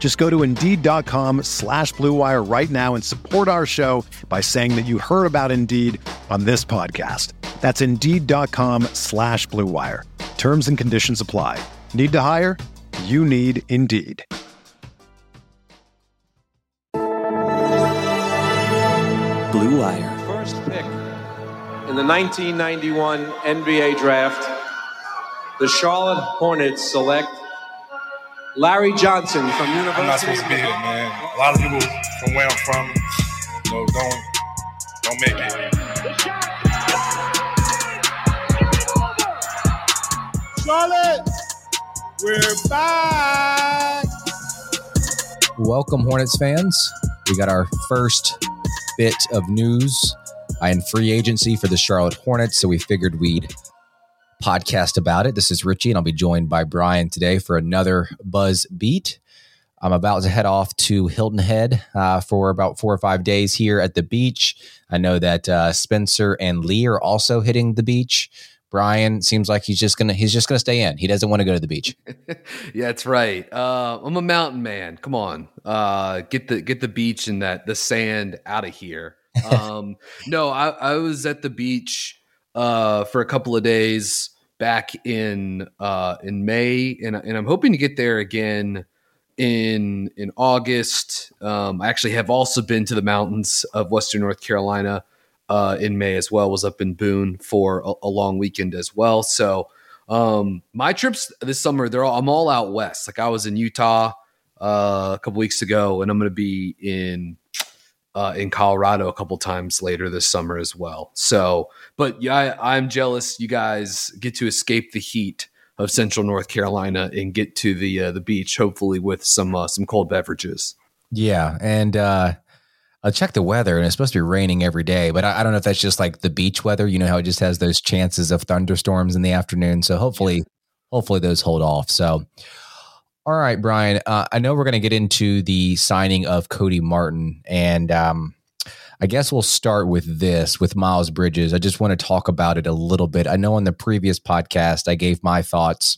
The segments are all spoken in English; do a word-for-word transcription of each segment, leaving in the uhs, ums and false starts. Just go to Indeed.com slash Blue Wire right now and support our show by saying that you heard about Indeed on this podcast. That's Indeed.com slash Blue Wire. Terms and conditions apply. Need to hire? You need Indeed. Blue Wire. First pick in the nineteen ninety-one N B A draft, the Charlotte Hornets select Larry Johnson from University. I'm not supposed to be here, man. A lot of people from where I'm from, you know, don't don't make it. Charlotte, we're back. Welcome, Hornets fans. We got our first bit of news in free agency for the Charlotte Hornets, so we figured we'd podcast about it. This is Richie, and I'll be joined by Brian today for another Buzz Beat. I'm about to head off to Hilton Head uh, for about four or five days here at the beach. I know that uh, Spencer and Lee are also hitting the beach. Brian seems like he's just gonna he's just gonna stay in. He doesn't want to go to the beach. Yeah, that's right. Uh, I'm a mountain man. Come on, uh, get the get the beach and that the sand out of here. Um, no, I, I was at the beach uh, for a couple of days back in uh, in May, and and I'm hoping to get there again in in August. Um, I actually have also been to the mountains of Western North Carolina uh, in May as well. Was up in Boone for a, a long weekend as well. So um, my trips this summer, they're all, I'm all out west. Like I was in Utah uh, a couple weeks ago, and I'm going to be in uh, in Colorado a couple times later this summer as well. So, but yeah, I, I'm jealous. You guys get to escape the heat of Central North Carolina and get to the, uh, the beach, hopefully with some, uh, some cold beverages. Yeah. And, uh, I checked the weather and it's supposed to be raining every day, but I, I don't know if that's just like the beach weather, you know, how it just has those chances of thunderstorms in the afternoon. So hopefully, yeah. hopefully those hold off. So, all right, Brian, uh, I know we're going to get into the signing of Cody Martin, and um, I guess we'll start with this, with Miles Bridges. I just want to talk about it a little bit. I know on the previous podcast, I gave my thoughts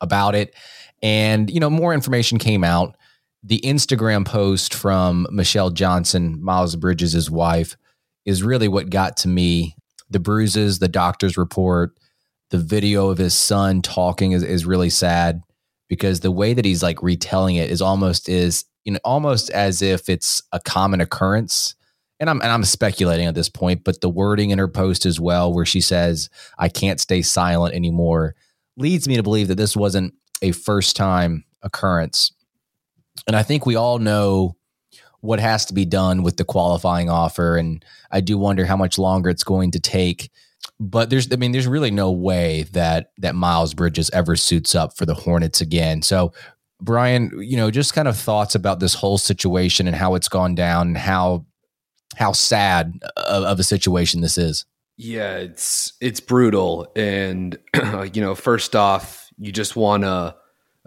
about it, and, you know, more information came out. The Instagram post from Michelle Johnson, Miles Bridges' wife, is really what got to me. The bruises, the doctor's report, the video of his son talking is, is really sad, because the way that he's like retelling it is almost is, you know, almost as if it's a common occurrence. And I'm, and I'm speculating at this point, but the wording in her post as well, where she says, "I can't stay silent anymore," leads me to believe that this wasn't a first time occurrence. And I think we all know what has to be done with the qualifying offer. And I do wonder how much longer it's going to take. But there's, I mean, there's really no way that that Miles Bridges ever suits up for the Hornets again. So, Brian, you know, just kind of thoughts about this whole situation and how it's gone down, and how how sad of, of a situation this is. Yeah, it's it's brutal, and you know, first off, you just want to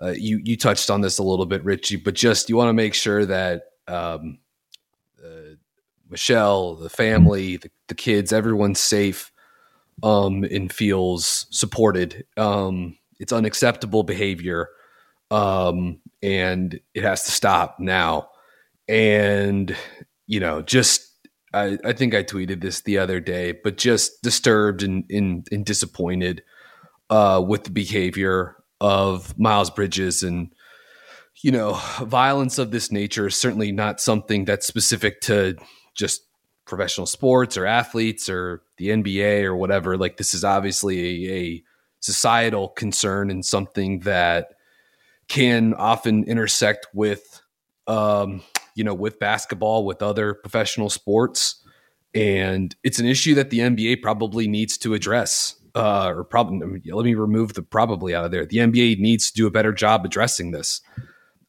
uh, you you touched on this a little bit, Richie, but just you want to make sure that um, uh, Michelle, the family, the, the kids, everyone's safe um and feels supported. Um it's unacceptable behavior, um and it has to stop now. And you know, just i i think I tweeted this the other day, but just disturbed and and, and disappointed uh with the behavior of Miles Bridges. And you know, violence of this nature is certainly not something that's specific to just professional sports or athletes or the N B A or whatever. Like, this is obviously a, a societal concern and something that can often intersect with, um, you know, with basketball, with other professional sports. And it's an issue that the N B A probably needs to address. Uh, or probably, let me remove the probably out of there. The N B A needs to do a better job addressing this.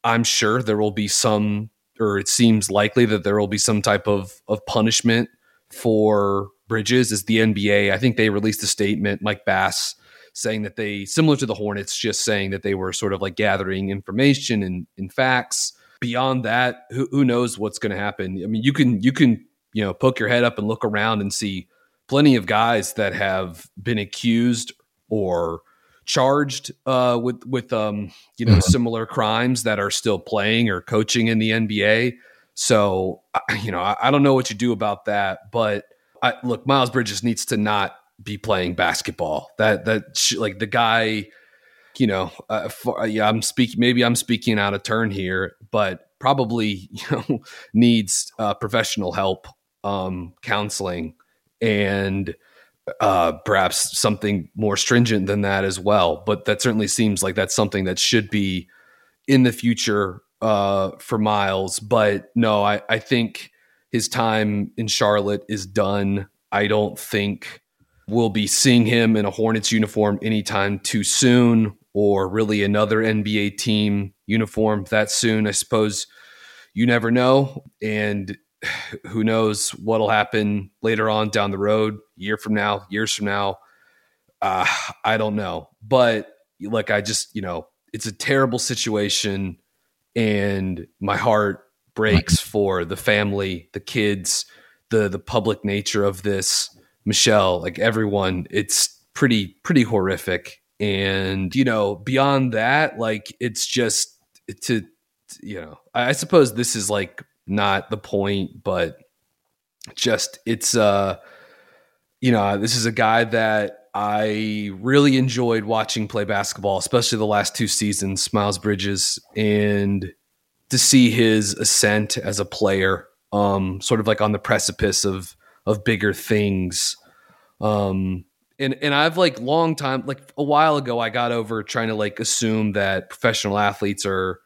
I'm sure there will be some, or it seems likely that there will be some type of of punishment for Bridges. Is the N B A? I think they released a statement, Mike Bass, saying that they, similar to the Hornets, just saying that they were sort of like gathering information and, and facts. Beyond that, who, who knows what's going to happen? I mean, you can you can you know poke your head up and look around and see plenty of guys that have been accused or charged uh, with with um, you know mm-hmm. similar crimes that are still playing or coaching in the N B A. So you know, I, I don't know what you do about that. But I, look, Miles Bridges needs to not be playing basketball. That that sh- like the guy, you know, uh, for, yeah, I'm speaking. Maybe I'm speaking out of turn here, but probably you know needs uh, professional help, um, counseling. And uh, perhaps something more stringent than that as well. But that certainly seems like that's something that should be in the future uh, for Miles. But no, I, I think his time in Charlotte is done. I don't think we'll be seeing him in a Hornets uniform anytime too soon, or really another N B A team uniform that soon. I suppose you never know. And who knows what'll happen later on down the road, year from now, years from now. Uh, I don't know. But like, I just, you know, it's a terrible situation and my heart breaks for the family, the kids, the, the public nature of this, Michelle, like everyone. It's pretty, pretty horrific. And, you know, beyond that, like, it's just to, you know, I, I suppose this is like, not the point, but just it's, uh, you know, this is a guy that I really enjoyed watching play basketball, especially the last two seasons, Miles Bridges, and to see his ascent as a player, um, sort of like on the precipice of, of bigger things. Um, and, and I've like long time, like a while ago, I got over trying to like assume that professional athletes are,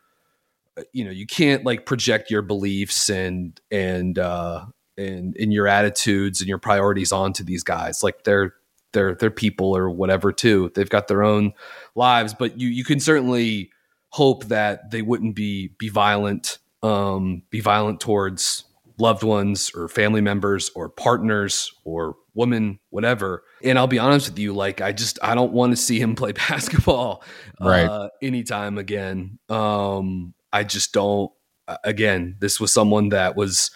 you know, you can't like project your beliefs and, and, uh, and, and your attitudes and your priorities onto these guys. Like they're, they're, they're people or whatever too. They've got their own lives, but you, you can certainly hope that they wouldn't be, be violent, um, be violent towards loved ones or family members or partners or women, whatever. And I'll be honest with you. Like, I just, I don't want to see him play basketball right. uh, anytime again. Um, I just don't, again, this was someone that was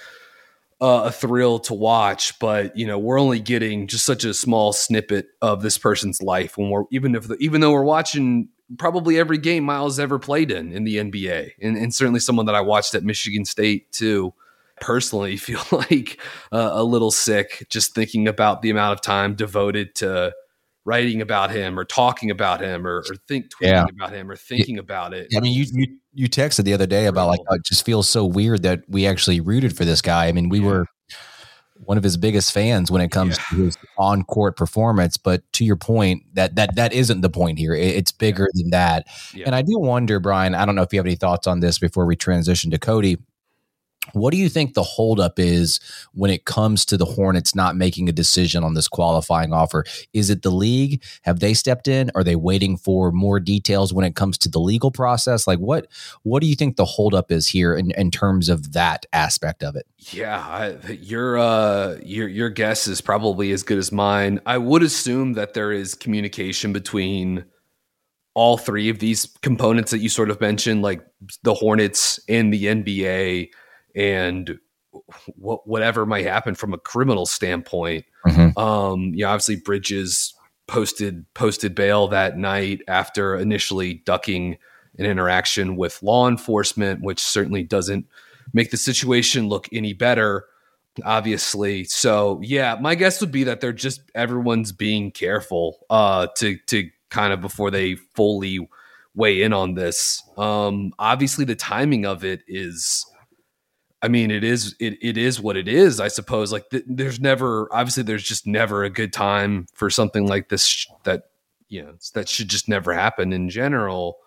uh, a thrill to watch, but you know, we're only getting just such a small snippet of this person's life when we're, even if, the, even though we're watching probably every game Miles ever played in, in the N B A. And, and certainly someone that I watched at Michigan State too, personally feel like uh, a little sick, just thinking about the amount of time devoted to writing about him or talking about him or, or think tweeting yeah. about him or thinking yeah. about it. I mean, you, you, you texted the other day about like, oh, it just feels so weird that we actually rooted for this guy. I mean, we yeah. were one of his biggest fans when it comes yeah. to his on court performance, but to your point that, that, that isn't the point here. It, it's bigger yeah. than that. Yeah. And I do wonder, Brian, I don't know if you have any thoughts on this before we transition to Cody. What do you think the holdup is when it comes to the Hornets not making a decision on this qualifying offer? Is it the league? Have they stepped in? Are they waiting for more details when it comes to the legal process? Like what, what do you think the holdup is here in, in terms of that aspect of it? Yeah, I, your, uh, your, your guess is probably as good as mine. I would assume that there is communication between all three of these components that you sort of mentioned, like the Hornets and the N B A, and what, whatever might happen from a criminal standpoint. Mm-hmm. Um, you know, obviously Bridges posted, posted bail that night after initially ducking an interaction with law enforcement, which certainly doesn't make the situation look any better, obviously. So yeah, my guess would be that they're just, everyone's being careful, uh, to, to kind of before they fully weigh in on this. Um, obviously the timing of it is, I mean, it is it it is what it is, I suppose. Like th- there's never, obviously there's just never a good time for something like this sh- that, you know, that should just never happen in general.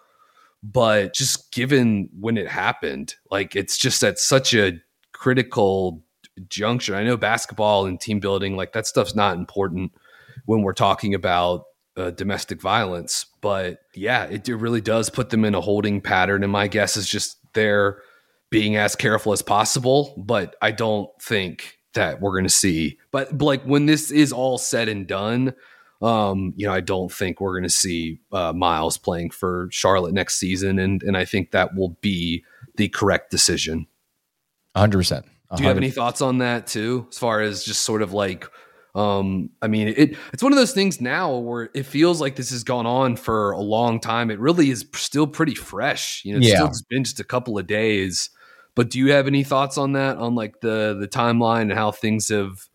But just given when it happened, like it's just at such a critical junction. I know basketball and team building, like that stuff's not important when we're talking about uh, domestic violence. But yeah, it, it really does put them in a holding pattern. And my guess is just they're being as careful as possible. But I don't think that we're going to see. But, but like when this is all said and done, Um, you know, I don't think we're going to see uh, Miles playing for Charlotte next season, and and I think that will be the correct decision. one hundred percent. Do you have any thoughts on that too, as far as just sort of like, um, I mean, it it's one of those things now where it feels like this has gone on for a long time. It really is still pretty fresh. You know, it's yeah. still been just a couple of days. But do you have any thoughts on that, on like the the timeline and how things have?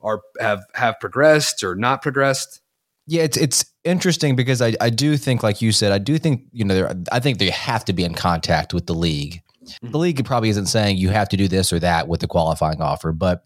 Are have have progressed or not progressed? Yeah, it's it's interesting because I, I do think, like you said, I do think, you know, I think they have to be in contact with the league. Mm-hmm. The league probably isn't saying you have to do this or that with the qualifying offer, but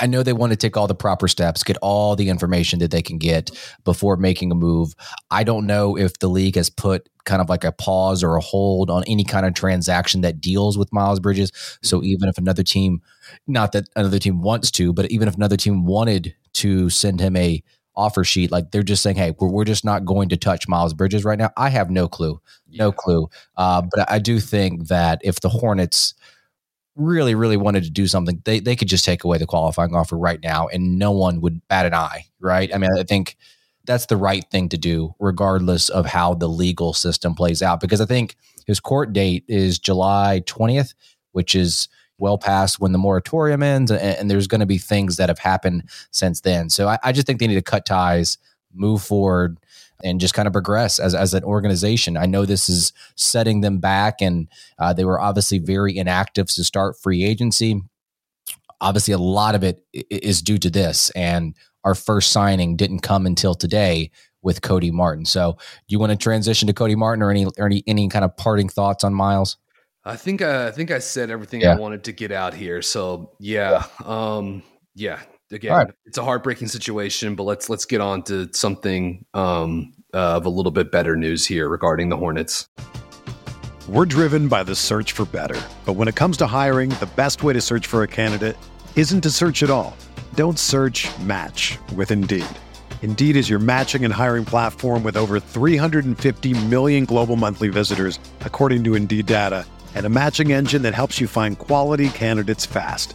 I know they want to take all the proper steps, get all the information that they can get before making a move. I don't know if the league has put kind of like a pause or a hold on any kind of transaction that deals with Miles Bridges. So even if another team, not that another team wants to, but even if another team wanted to send him a offer sheet, like they're just saying, hey, we're, we're just not going to touch Miles Bridges right now. I have no clue, no yeah. clue. Uh, but I do think that if the Hornets really, really wanted to do something, they they could just take away the qualifying offer right now and no one would bat an eye, right? I mean, I think that's the right thing to do, regardless of how the legal system plays out. Because I think his court date is July twentieth, which is well past when the moratorium ends, and, and there's going to be things that have happened since then. So I, I just think they need to cut ties, move forward, and just kind of progress as as an organization. I know this is setting them back, and uh, they were obviously very inactive to start free agency. Obviously, a lot of it is due to this, and our first signing didn't come until today with Cody Martin. So do you want to transition to Cody Martin, or any or any, any kind of parting thoughts on Miles? I think uh, I think I said everything yeah. I wanted to get out here. So, yeah, um, yeah. Again, right. It's a heartbreaking situation, but let's let's get on to something um, uh, of a little bit better news here regarding the Hornets. We're driven by the search for better. But when it comes to hiring, the best way to search for a candidate isn't to search at all. Don't search, match with Indeed. Indeed is your matching and hiring platform with over three hundred fifty million global monthly visitors, according to Indeed data, and a matching engine that helps you find quality candidates fast.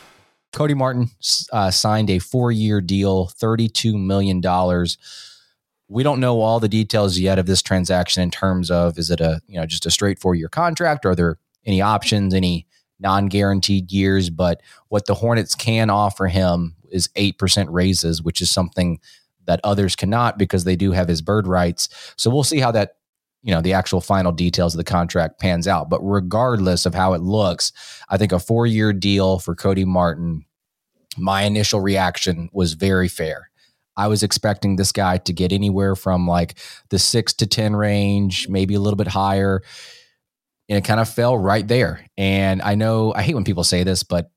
Cody Martin uh, signed a four-year deal, thirty-two million dollars. We don't know all the details yet of this transaction in terms of, is it a, you know, just a straight four year contract? Are there any options, any non-guaranteed years? But what the Hornets can offer him is eight percent raises, which is something that others cannot because they do have his bird rights. So we'll see how that, you know, the actual final details of the contract pans out. But regardless of how it looks, I think a four year deal for Cody Martin, my initial reaction was very fair. I was expecting this guy to get anywhere from like the six to ten range, maybe a little bit higher. And it kind of fell right there. And I know I hate when people say this, but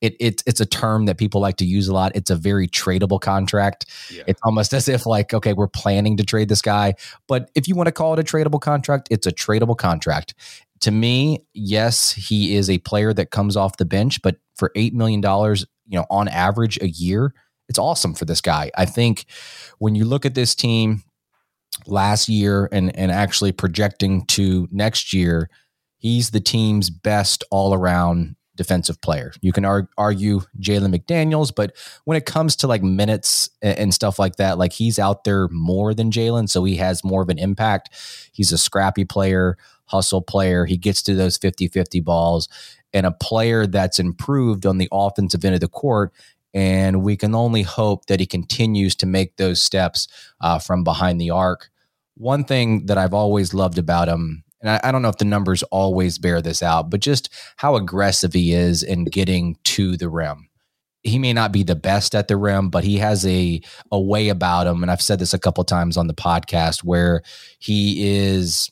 it, it it's a term that people like to use a lot. It's a very tradable contract. Yeah. It's almost as if like, okay, we're planning to trade this guy. But if you want to call it a tradable contract, it's a tradable contract. To me, yes, he is a player that comes off the bench, but for eight million dollars, you know, on average a year, it's awesome for this guy. I think when you look at this team last year and, and actually projecting to next year, he's the team's best all-around defensive player. You can argue, argue Jalen McDaniels, but when it comes to like minutes and, and stuff like that, like he's out there more than Jalen, so he has more of an impact. He's a scrappy player, hustle player. He gets to those fifty-fifty balls, and a player that's improved on the offensive end of the court. And we can only hope that he continues to make those steps uh, from behind the arc. One thing that I've always loved about him, and I, I don't know if the numbers always bear this out, but just how aggressive he is in getting to the rim. He may not be the best at the rim, but he has a, a way about him. And I've said this a couple of times on the podcast where he is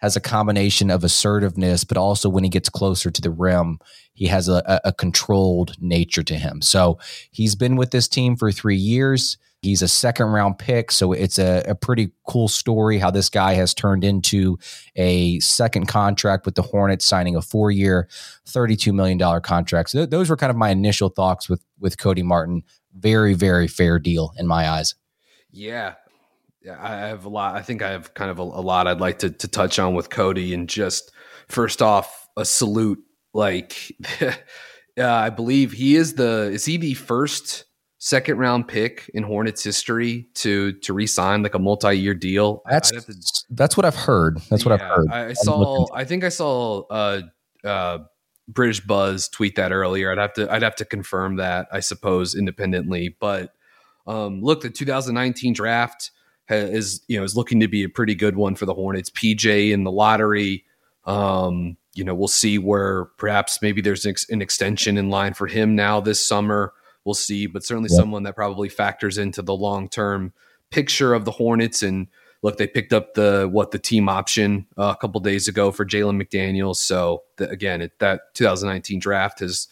has a combination of assertiveness, but also when he gets closer to the rim, he has a, a controlled nature to him. So he's been with this team for three years. He's a second round pick. So it's a, a pretty cool story how this guy has turned into a second contract with the Hornets, signing a four year, thirty-two million dollars contract. So th- those were kind of my initial thoughts with, with Cody Martin. Very, very fair deal in my eyes. Yeah. I have a lot. I think I have kind of a, a lot I'd like to, to touch on with Cody, and just first off, a salute. Like, uh, I believe he is the, is he the first second round pick in Hornets history to, to re-sign like a multi-year deal? That's, to, that's what I've heard. That's yeah, what I've heard. I, I saw, I think I saw uh, uh, British Buzz tweet that earlier. I'd have to, I'd have to confirm that, I suppose, independently, but um, look, the two thousand nineteen draft has, is, you know, is looking to be a pretty good one for the Hornets. P J in the lottery, um, You know, we'll see where perhaps maybe there's an, ex- an extension in line for him now this summer. We'll see, but certainly yeah. someone that probably factors into the long-term picture of the Hornets. And look, they picked up the what the team option uh, a couple days ago for Jalen McDaniels. So the, again, it, that two thousand nineteen draft has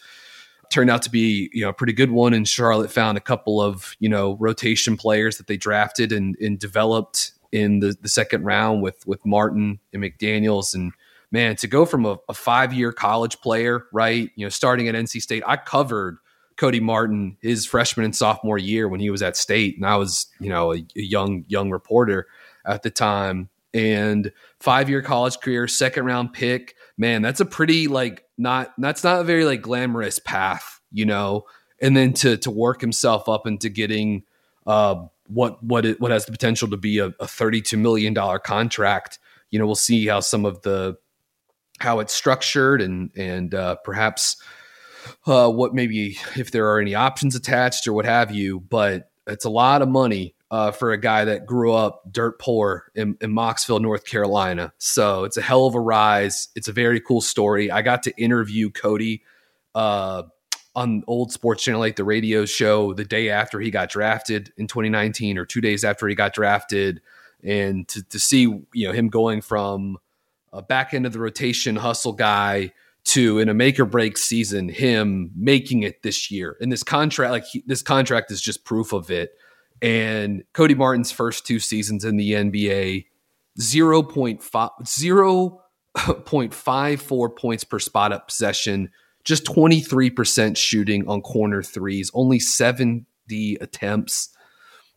turned out to be, you know, a pretty good one. And Charlotte found a couple of, you know, rotation players that they drafted and, and developed in the, the second round with with Martin and McDaniels. And man, to go from a, a five-year college player, right, you know, starting at N C State. I covered Cody Martin his freshman and sophomore year when he was at State, and I was, you know, a, a young young reporter at the time. And five-year college career, second-round pick. Man, that's a pretty like not that's not a very like glamorous path, you know. And then to to work himself up into getting uh, what what it, what has the potential to be a, a thirty-two million dollars contract. You know, we'll see how some of the how it's structured and, and uh, perhaps uh, what maybe if there are any options attached or what have you, but it's a lot of money uh, for a guy that grew up dirt poor in, in Mocksville, North Carolina. So it's a hell of a rise. It's a very cool story. I got to interview Cody uh, on old Sports Channel eight, the radio show, the day after he got drafted in twenty nineteen or two days after he got drafted. And to, to see, you know, him going from a back end of the rotation hustle guy to, in a make or break season, him making it this year. And this contract, like he, this contract is just proof of it. And Cody Martin's first two seasons in the N B A, zero point five, zero point five four points per spot up possession, just twenty-three percent shooting on corner threes, only seventy attempts.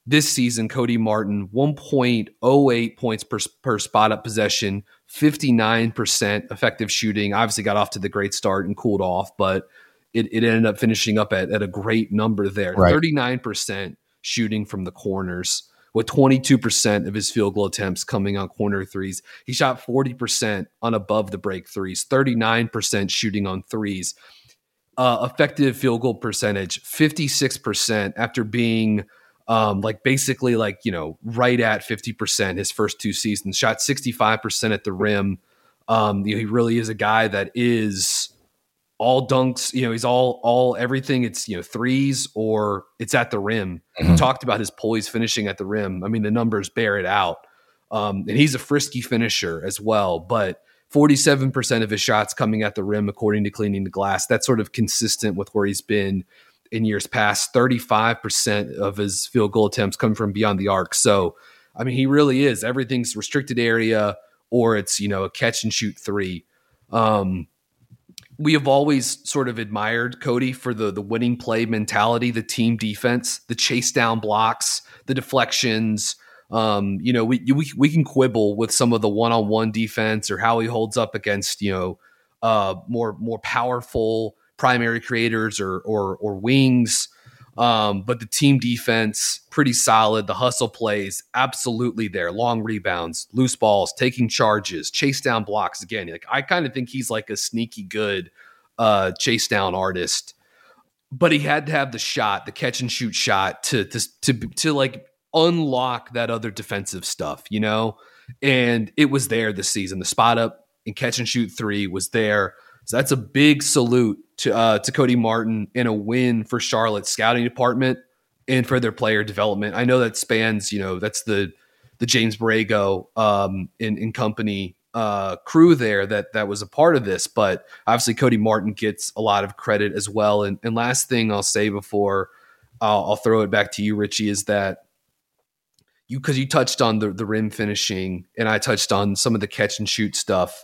This season, Cody Martin, one point oh eight points per, per spot up possession, fifty-nine percent effective shooting. Obviously got off to the great start and cooled off, but it, it ended up finishing up at, at a great number there. Right. thirty-nine percent shooting from the corners, with twenty-two percent of his field goal attempts coming on corner threes. He shot forty percent on above the break threes, thirty-nine percent shooting on threes. Uh, effective field goal percentage, fifty-six percent after being um, like basically like, you know, right at fifty percent his first two seasons. Shot sixty-five percent at the rim. Um, you know, he really is a guy that is all dunks. You know, he's all, all everything. It's, you know, threes or it's at the rim. Mm-hmm. We talked about his poise finishing at the rim. I mean, the numbers bear it out. Um, and he's a frisky finisher as well, but forty-seven percent of his shots coming at the rim, according to Cleaning the Glass. That's sort of consistent with where he's been in years past. thirty-five percent of his field goal attempts come from beyond the arc. So, I mean, he really is. Everything's restricted area or it's, you know, a catch and shoot three. Um, we have always sort of admired Cody for the, the winning play mentality, the team defense, the chase down blocks, the deflections. Um, you know, we, we we can quibble with some of the one-on-one defense or how he holds up against, you know, uh, more more powerful primary creators or or or wings. Um, but the team defense, pretty solid. The hustle plays, absolutely there. Long rebounds, loose balls, taking charges, chase down blocks. Again, like I kind of think he's like a sneaky good uh, chase down artist. But he had to have the shot, the catch and shoot shot to to to to like. unlock that other defensive stuff, you know, and it was there this season. The spot up and catch and shoot three was there. So that's a big salute to, uh, to Cody Martin and a win for Charlotte's scouting department and for their player development. I know that spans, you know, that's the, the James Borrego um, in, in company uh, crew there that, that was a part of this, but obviously Cody Martin gets a lot of credit as well. And, and last thing I'll say before I'll, I'll throw it back to you, Richie, is that, You because you touched on the, the rim finishing and I touched on some of the catch and shoot stuff.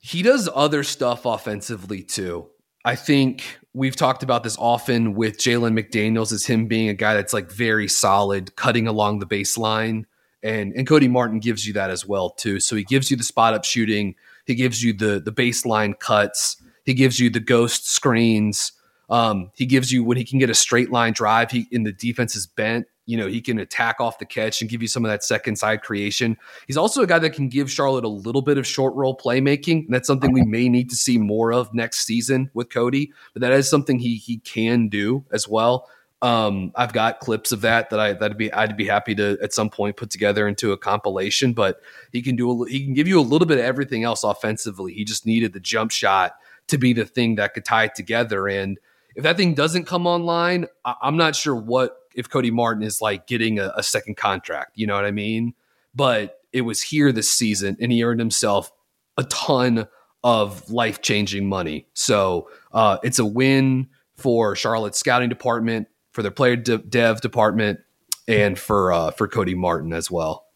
He does other stuff offensively too. I think we've talked about this often with Jalen McDaniels as him being a guy that's like very solid, cutting along the baseline. And, and Cody Martin gives you that as well too. So he gives you the spot up shooting. He gives you the, the baseline cuts. He gives you the ghost screens. Um, he gives you when he can get a straight line drive, he in the defense is bent. You know, he can attack off the catch and give you some of that second side creation. He's also a guy that can give Charlotte a little bit of short roll playmaking. And that's something we may need to see more of next season with Cody, but that is something he he can do as well. Um, I've got clips of that that I that'd be I'd be happy to at some point put together into a compilation. But he can do a, he can give you a little bit of everything else offensively. He just needed the jump shot to be the thing that could tie it together. And if that thing doesn't come online, I, I'm not sure what. If Cody Martin is like getting a, a second contract, you know what I mean? But it was here this season and he earned himself a ton of life-changing money. So uh, it's a win for Charlotte's scouting department, for their player de- dev department, and for, uh, for Cody Martin as well.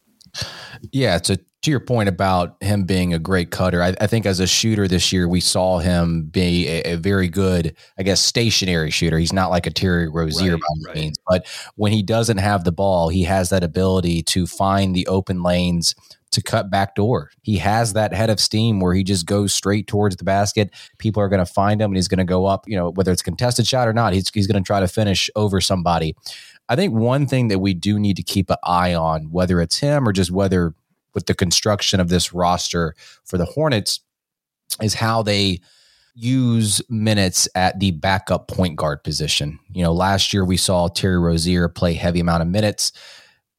Yeah. So to your point about him being a great cutter, I, I think as a shooter this year, we saw him be a, a very good, I guess, stationary shooter. He's not like a Terry Rozier right, by right. means, but when he doesn't have the ball, he has that ability to find the open lanes to cut back door. He has that head of steam where he just goes straight towards the basket. People are going to find him and he's going to go up, you know, whether it's contested shot or not, he's, he's going to try to finish over somebody. I think one thing that we do need to keep an eye on, whether it's him or just whether with the construction of this roster for the Hornets, is how they use minutes at the backup point guard position. You know, last year we saw Terry Rozier play heavy amount of minutes.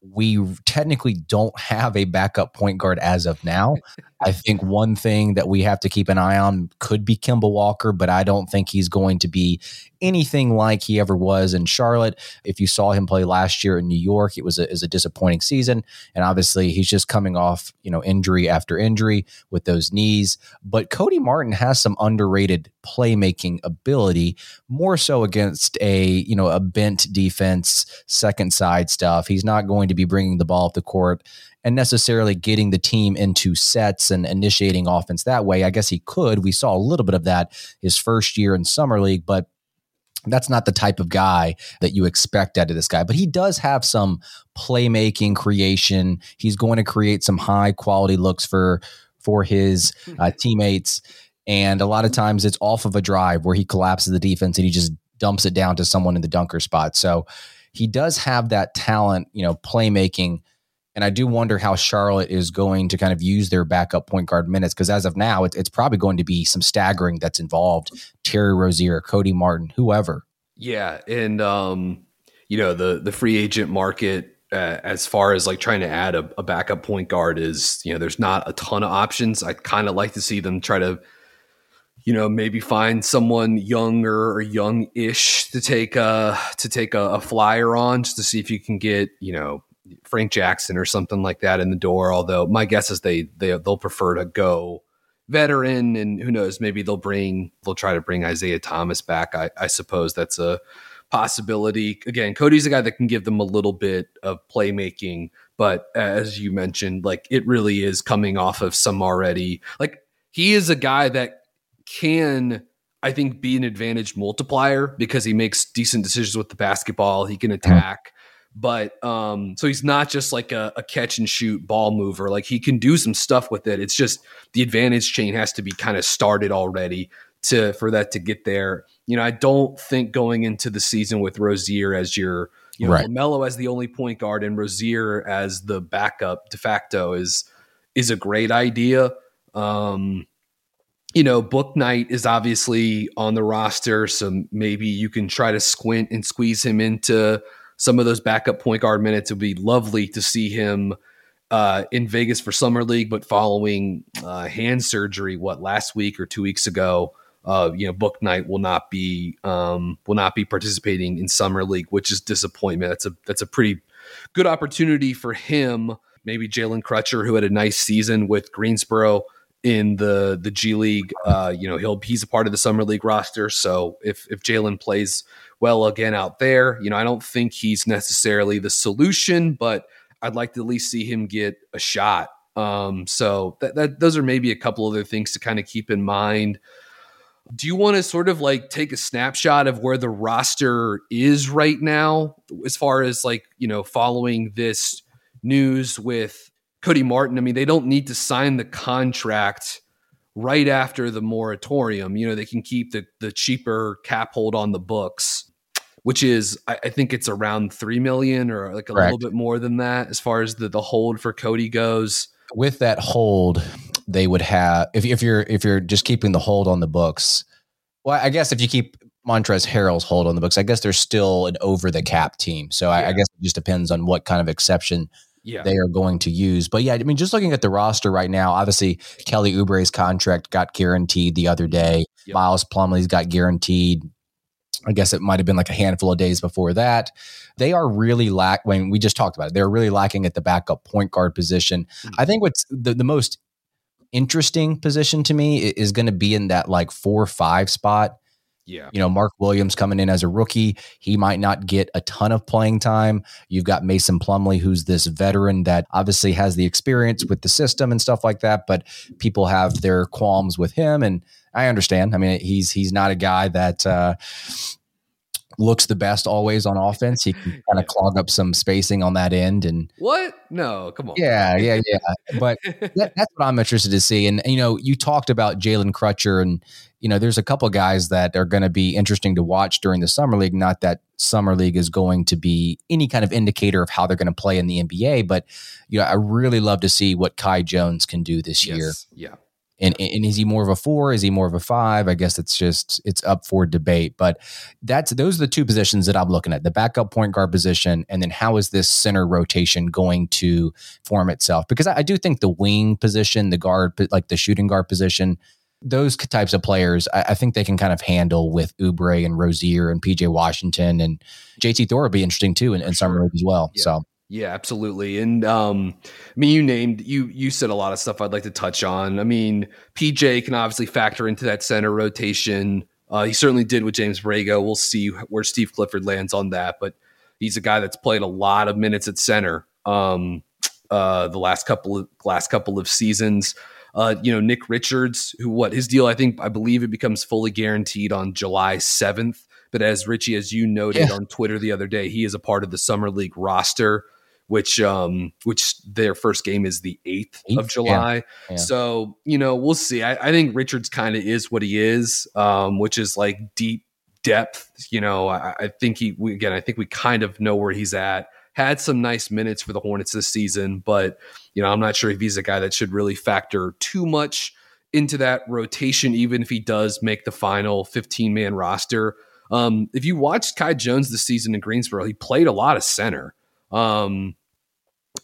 We technically don't have a backup point guard as of now. I think one thing that we have to keep an eye on could be Kemba Walker, but I don't think he's going to be anything like he ever was in Charlotte. If you saw him play last year in New York, it was a, it was a disappointing season. And obviously he's just coming off, you know, injury after injury with those knees. But Cody Martin has some underrated playmaking ability, more so against a, you know, a bent defense, second side stuff. He's not going to be bringing the ball up the court and necessarily getting the team into sets and initiating offense that way. I guess he could. We saw a little bit of that his first year in Summer League, but that's not the type of guy that you expect out of this guy. But he does have some playmaking creation. He's going to create some high quality looks for, for his uh, teammates. And a lot of times it's off of a drive where he collapses the defense and he just dumps it down to someone in the dunker spot. So he does have that talent, you know, playmaking. And I do wonder how Charlotte is going to kind of use their backup point guard minutes, because as of now, it, it's probably going to be some staggering that's involved. Terry Rozier, Cody Martin, whoever. Yeah, and um, you know, the the free agent market uh, as far as like trying to add a, a backup point guard is, you know, there's not a ton of options. I kind of like to see them try to, you know, maybe find someone younger or young-ish to take a to take a, a flyer on, just to see if you can get, you know, Frank Jackson or something like that in the door. Although my guess is they, they they'll prefer to go veteran, and who knows, maybe they'll bring, they'll try to bring Isaiah Thomas back. I, I suppose that's a possibility. Again, Cody's a guy that can give them a little bit of playmaking, but as you mentioned, like it really is coming off of some already, like he is a guy that can, I think, be an advantage multiplier because he makes decent decisions with the basketball. He can attack. But um, so he's not just like a, a catch and shoot ball mover. Like he can do some stuff with it. It's just the advantage chain has to be kind of started already to for that to get there. You know, I don't think going into the season with Rozier as your, you know, right. LaMelo as the only point guard and Rozier as the backup de facto is is a great idea. Um, you know, Bouknight is obviously on the roster, so maybe you can try to squint and squeeze him into some of those backup point guard minutes. It would be lovely to see him uh, in Vegas for Summer League, but following uh, hand surgery, what, last week or two weeks ago, uh, you know, Bouknight will not be um, will not be participating in Summer League, which is disappointment. That's a that's a pretty good opportunity for him. Maybe Jalen Crutcher, who had a nice season with Greensboro in the the G League, uh, you know, he'll he's a part of the Summer League roster. So if if Jalen plays well again out there, you know, I don't think he's necessarily the solution, but I'd like to at least see him get a shot. Um, so that, that those are maybe a couple other things to kind of keep in mind. Do you want to sort of like take a snapshot of where the roster is right now, as far as like, you know, following this news with Cody Martin? I mean, they don't need to sign the contract right after the moratorium. You know, they can keep the the cheaper cap hold on the books, which is, I, I think it's around three million dollars or like a Correct. Little bit more than that as far as the, the hold for Cody goes. With that hold, they would have, if, if you're if you're just keeping the hold on the books, well, I guess if you keep Montrezl Harrell's hold on the books, I guess they're still an over-the-cap team. So yeah. I, I guess it just depends on what kind of exception Yeah. they are going to use. But yeah, I mean, just looking at the roster right now, obviously Kelly Oubre's contract got guaranteed the other day. Yep. Miles Plumlee's got guaranteed. I guess it might've been like a handful of days before that. They are really lack. I mean, we just talked about it. They're really lacking at the backup point guard position. Mm-hmm. I think what's the, the most interesting position to me is going to be in that like four or five spot. Yeah. You know, Mark Williams coming in as a rookie, he might not get a ton of playing time. You've got Mason Plumlee, who's this veteran that obviously has the experience with the system and stuff like that, but people have their qualms with him. And I understand. I mean, he's he's not a guy that uh, looks the best always on offense. He can kind of clog up some spacing on that end. And what? No, come on. Yeah, yeah, yeah. But that, that's what I'm interested to see. And, you know, you talked about Jalen Crutcher, and you know, there's a couple of guys that are going to be interesting to watch during the Summer League. Not that Summer League is going to be any kind of indicator of how they're going to play in the N B A, but, you know, I really love to see what Kai Jones can do this yes. year. Yeah. And, and is he more of a four? Is he more of a five? I guess it's just, it's up for debate, but that's, those are the two positions that I'm looking at: the backup point guard position. And then how is this center rotation going to form itself? Because I, I do think the wing position, the guard, like the shooting guard position, those types of players, I, I think they can kind of handle with Oubre and Rozier and P J Washington, and J T Thor would be interesting too in, in summer league as well. Yeah. So yeah, absolutely. And um, I mean, you named you you said a lot of stuff I'd like to touch on. I mean, P J can obviously factor into that center rotation. Uh, he certainly did with James Brago. We'll see where Steve Clifford lands on that, but he's a guy that's played a lot of minutes at center um, uh, the last couple of last couple of seasons. Uh, you know, Nick Richards, who what his deal, I think, I believe it becomes fully guaranteed on July seventh. But as Richie, as you noted yeah. on Twitter the other day, he is a part of the Summer League roster, which um, which their first game is the eighth of July. Yeah. Yeah. So, you know, we'll see. I, I think Richards kind of is what he is, um, which is like deep, depth. You know, I, I think he, we, again, I think we kind of know where he's at. Had some nice minutes for the Hornets this season, but, you know, I'm not sure if he's a guy that should really factor too much into that rotation, even if he does make the final fifteen-man roster. Um, if you watched Kai Jones this season in Greensboro, he played a lot of center. Um,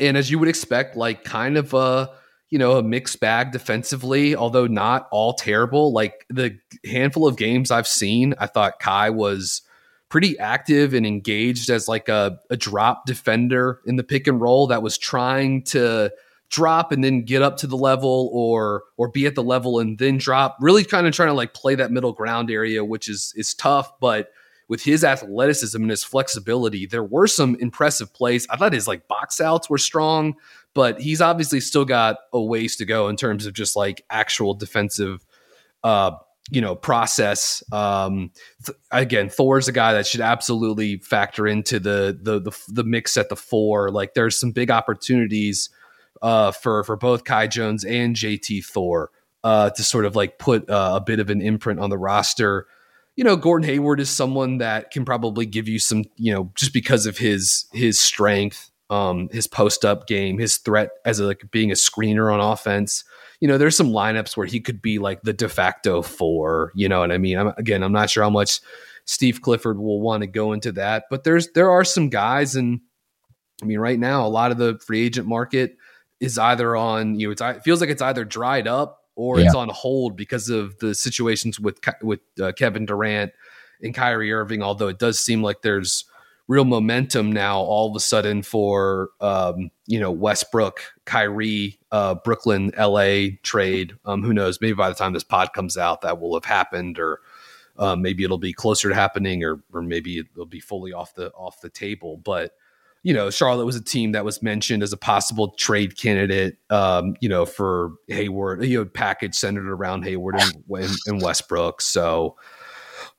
and as you would expect, like kind of a, you know, a mixed bag defensively, although not all terrible. Like the handful of games I've seen, I thought Kai was pretty active and engaged as like a, a drop defender in the pick and roll that was trying to drop and then get up to the level or or be at the level and then drop, really kind of trying to like play that middle ground area, which is is tough. But with his athleticism and his flexibility, there were some impressive plays. I thought his like box outs were strong, but he's obviously still got a ways to go in terms of just like actual defensive uh you know, process. Um, th- again, Thor's a guy that should absolutely factor into the, the, the, the mix at the four. Like there's some big opportunities uh, for, for both Kai Jones and J T Thor uh, to sort of like put uh, a bit of an imprint on the roster. You know, Gordon Hayward is someone that can probably give you some, you know, just because of his, his strength, um, his post-up game, his threat as a, like being a screener on offense. You know, there's some lineups where he could be like the de facto four, you know what I mean? I'm, again, I'm not sure how much Steve Clifford will want to go into that, but there's, there are some guys. And I mean, right now, a lot of the free agent market is either on, you know, it's, it feels like it's either dried up or yeah. it's on hold because of the situations with, with uh, Kevin Durant and Kyrie Irving. Although it does seem like there's real momentum now all of a sudden for, um, you know, Westbrook, Kyrie, uh, Brooklyn, L A trade. Um, who knows? Maybe by the time this pod comes out, that will have happened, or uh, maybe it'll be closer to happening, or or maybe it'll be fully off the off the table. But, you know, Charlotte was a team that was mentioned as a possible trade candidate, um, you know, for Hayward, you know, package centered around Hayward and, and, and Westbrook. So,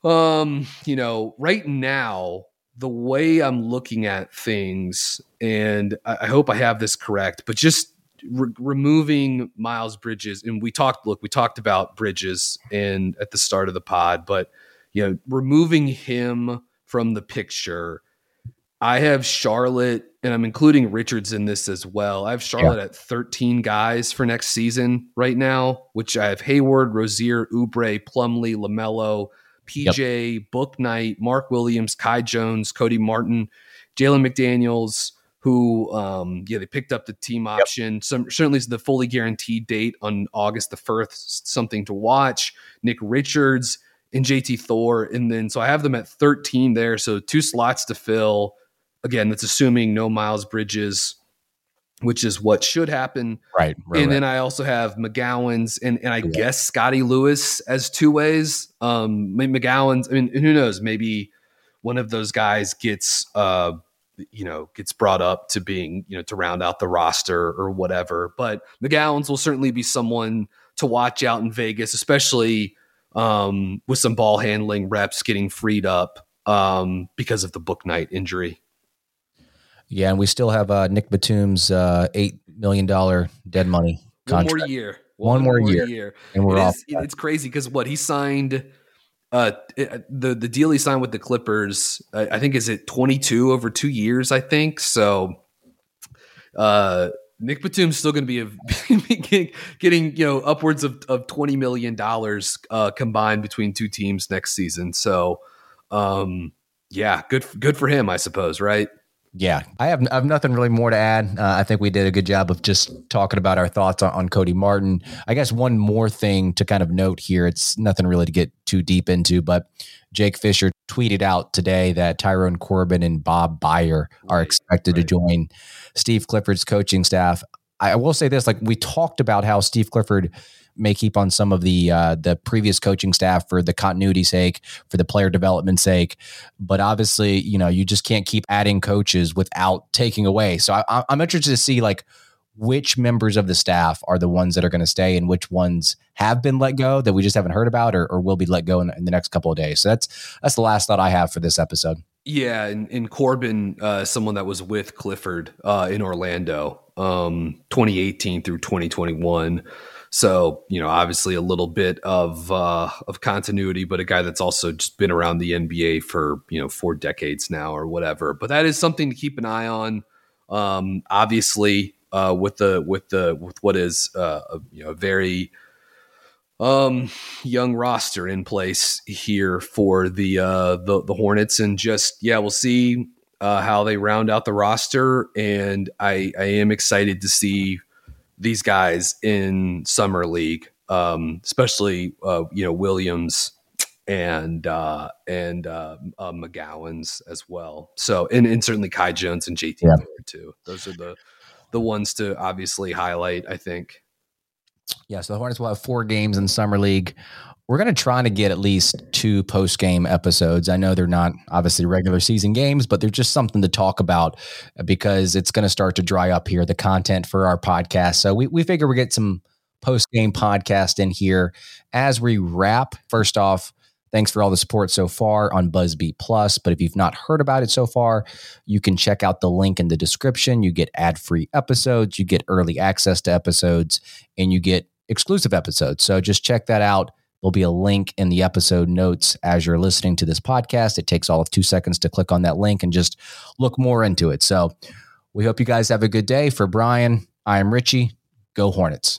um, you know, right now, the way I'm looking at things, and I hope I have this correct, but just re- removing Miles Bridges, and we talked, look, we talked about Bridges and at the start of the pod, but, you know, removing him from the picture, I have Charlotte, and I'm including Richards in this as well. I have Charlotte yeah. at thirteen guys for next season right now, which I have Hayward, Rozier, Oubre, Plumlee, LaMelo, P J, yep. Bouknight, Mark Williams, Kai Jones, Cody Martin, Jalen McDaniels, who, um, yeah, they picked up the team option. Yep. Some certainly the fully guaranteed date on August the first, something to watch. Nick Richards and J T Thor. And then, so I have them at thirteen there. So two slots to fill. Again, that's assuming no Miles Bridges, which is what should happen. Right. right and right. Then I also have McGowan's and, and I yeah. guess Scotty Lewis as two ways. Um, McGowan's, I mean, who knows, maybe one of those guys gets, uh, you know, gets brought up to being, you know, to round out the roster or whatever, but McGowan's will certainly be someone to watch out in Vegas, especially um, with some ball handling reps getting freed up um, because of the Bouknight injury. Yeah, and we still have uh, Nick Batum's uh, eight million dollars dead money contract. One more year. One, One more, more year. year. And we're it off. Is, it's crazy because what he signed, uh, it, the, the deal he signed with the Clippers, I, I think is at twenty-two over two years, I think. So uh, Nick Batum's still going to be a, getting, getting you know upwards of, of twenty million dollars uh, combined between two teams next season. So, um, yeah, good, good for him, I suppose, right? Yeah, I have I have nothing really more to add. Uh, I think we did a good job of just talking about our thoughts on, on Cody Martin. I guess one more thing to kind of note here, it's nothing really to get too deep into, but Jake Fisher tweeted out today that Tyrone Corbin and Bob Byer are expected right. to join Steve Clifford's coaching staff. I will say this, like we talked about how Steve Clifford may keep on some of the uh, the previous coaching staff for the continuity's sake, for the player development's sake. But obviously, you know, you just can't keep adding coaches without taking away. So I, I'm interested to see like which members of the staff are the ones that are going to stay and which ones have been let go that we just haven't heard about or, or will be let go in, in the next couple of days. So that's that's the last thought I have for this episode. Yeah, and, and Corbin, uh, someone that was with Clifford uh, in Orlando, um, twenty eighteen through twenty twenty-one. So, you know, obviously a little bit of uh, of continuity, but a guy that's also just been around the N B A for, you know, four decades now or whatever. But that is something to keep an eye on. Um, obviously, uh, with the with the with what is uh, a, you know, a very um, young roster in place here for the uh, the, the Hornets, and just yeah, we'll see uh, how they round out the roster. And I, I am excited to see these guys in summer league, um, especially, uh, you know, Williams and, uh, and, uh, uh McGowan's as well. So, and, and certainly Kai Jones and J T Thor too. Those are the, the ones to obviously highlight, I think. Yeah. So the Hornets will have four games in summer league. We're going to try to get at least two post game episodes. I know they're not obviously regular season games, but they're just something to talk about because it's going to start to dry up here, the content for our podcast. So we, we figure we get some post game podcast in here as we wrap. First off, thanks for all the support so far on BuzzBeat Plus. But if you've not heard about it so far, you can check out the link in the description. You get ad free episodes, you get early access to episodes, and you get exclusive episodes. So just check that out. There'll be a link in the episode notes as you're listening to this podcast. It takes all of two seconds to click on that link and just look more into it. So we hope you guys have a good day. For Brian, I am Richie. Go Hornets.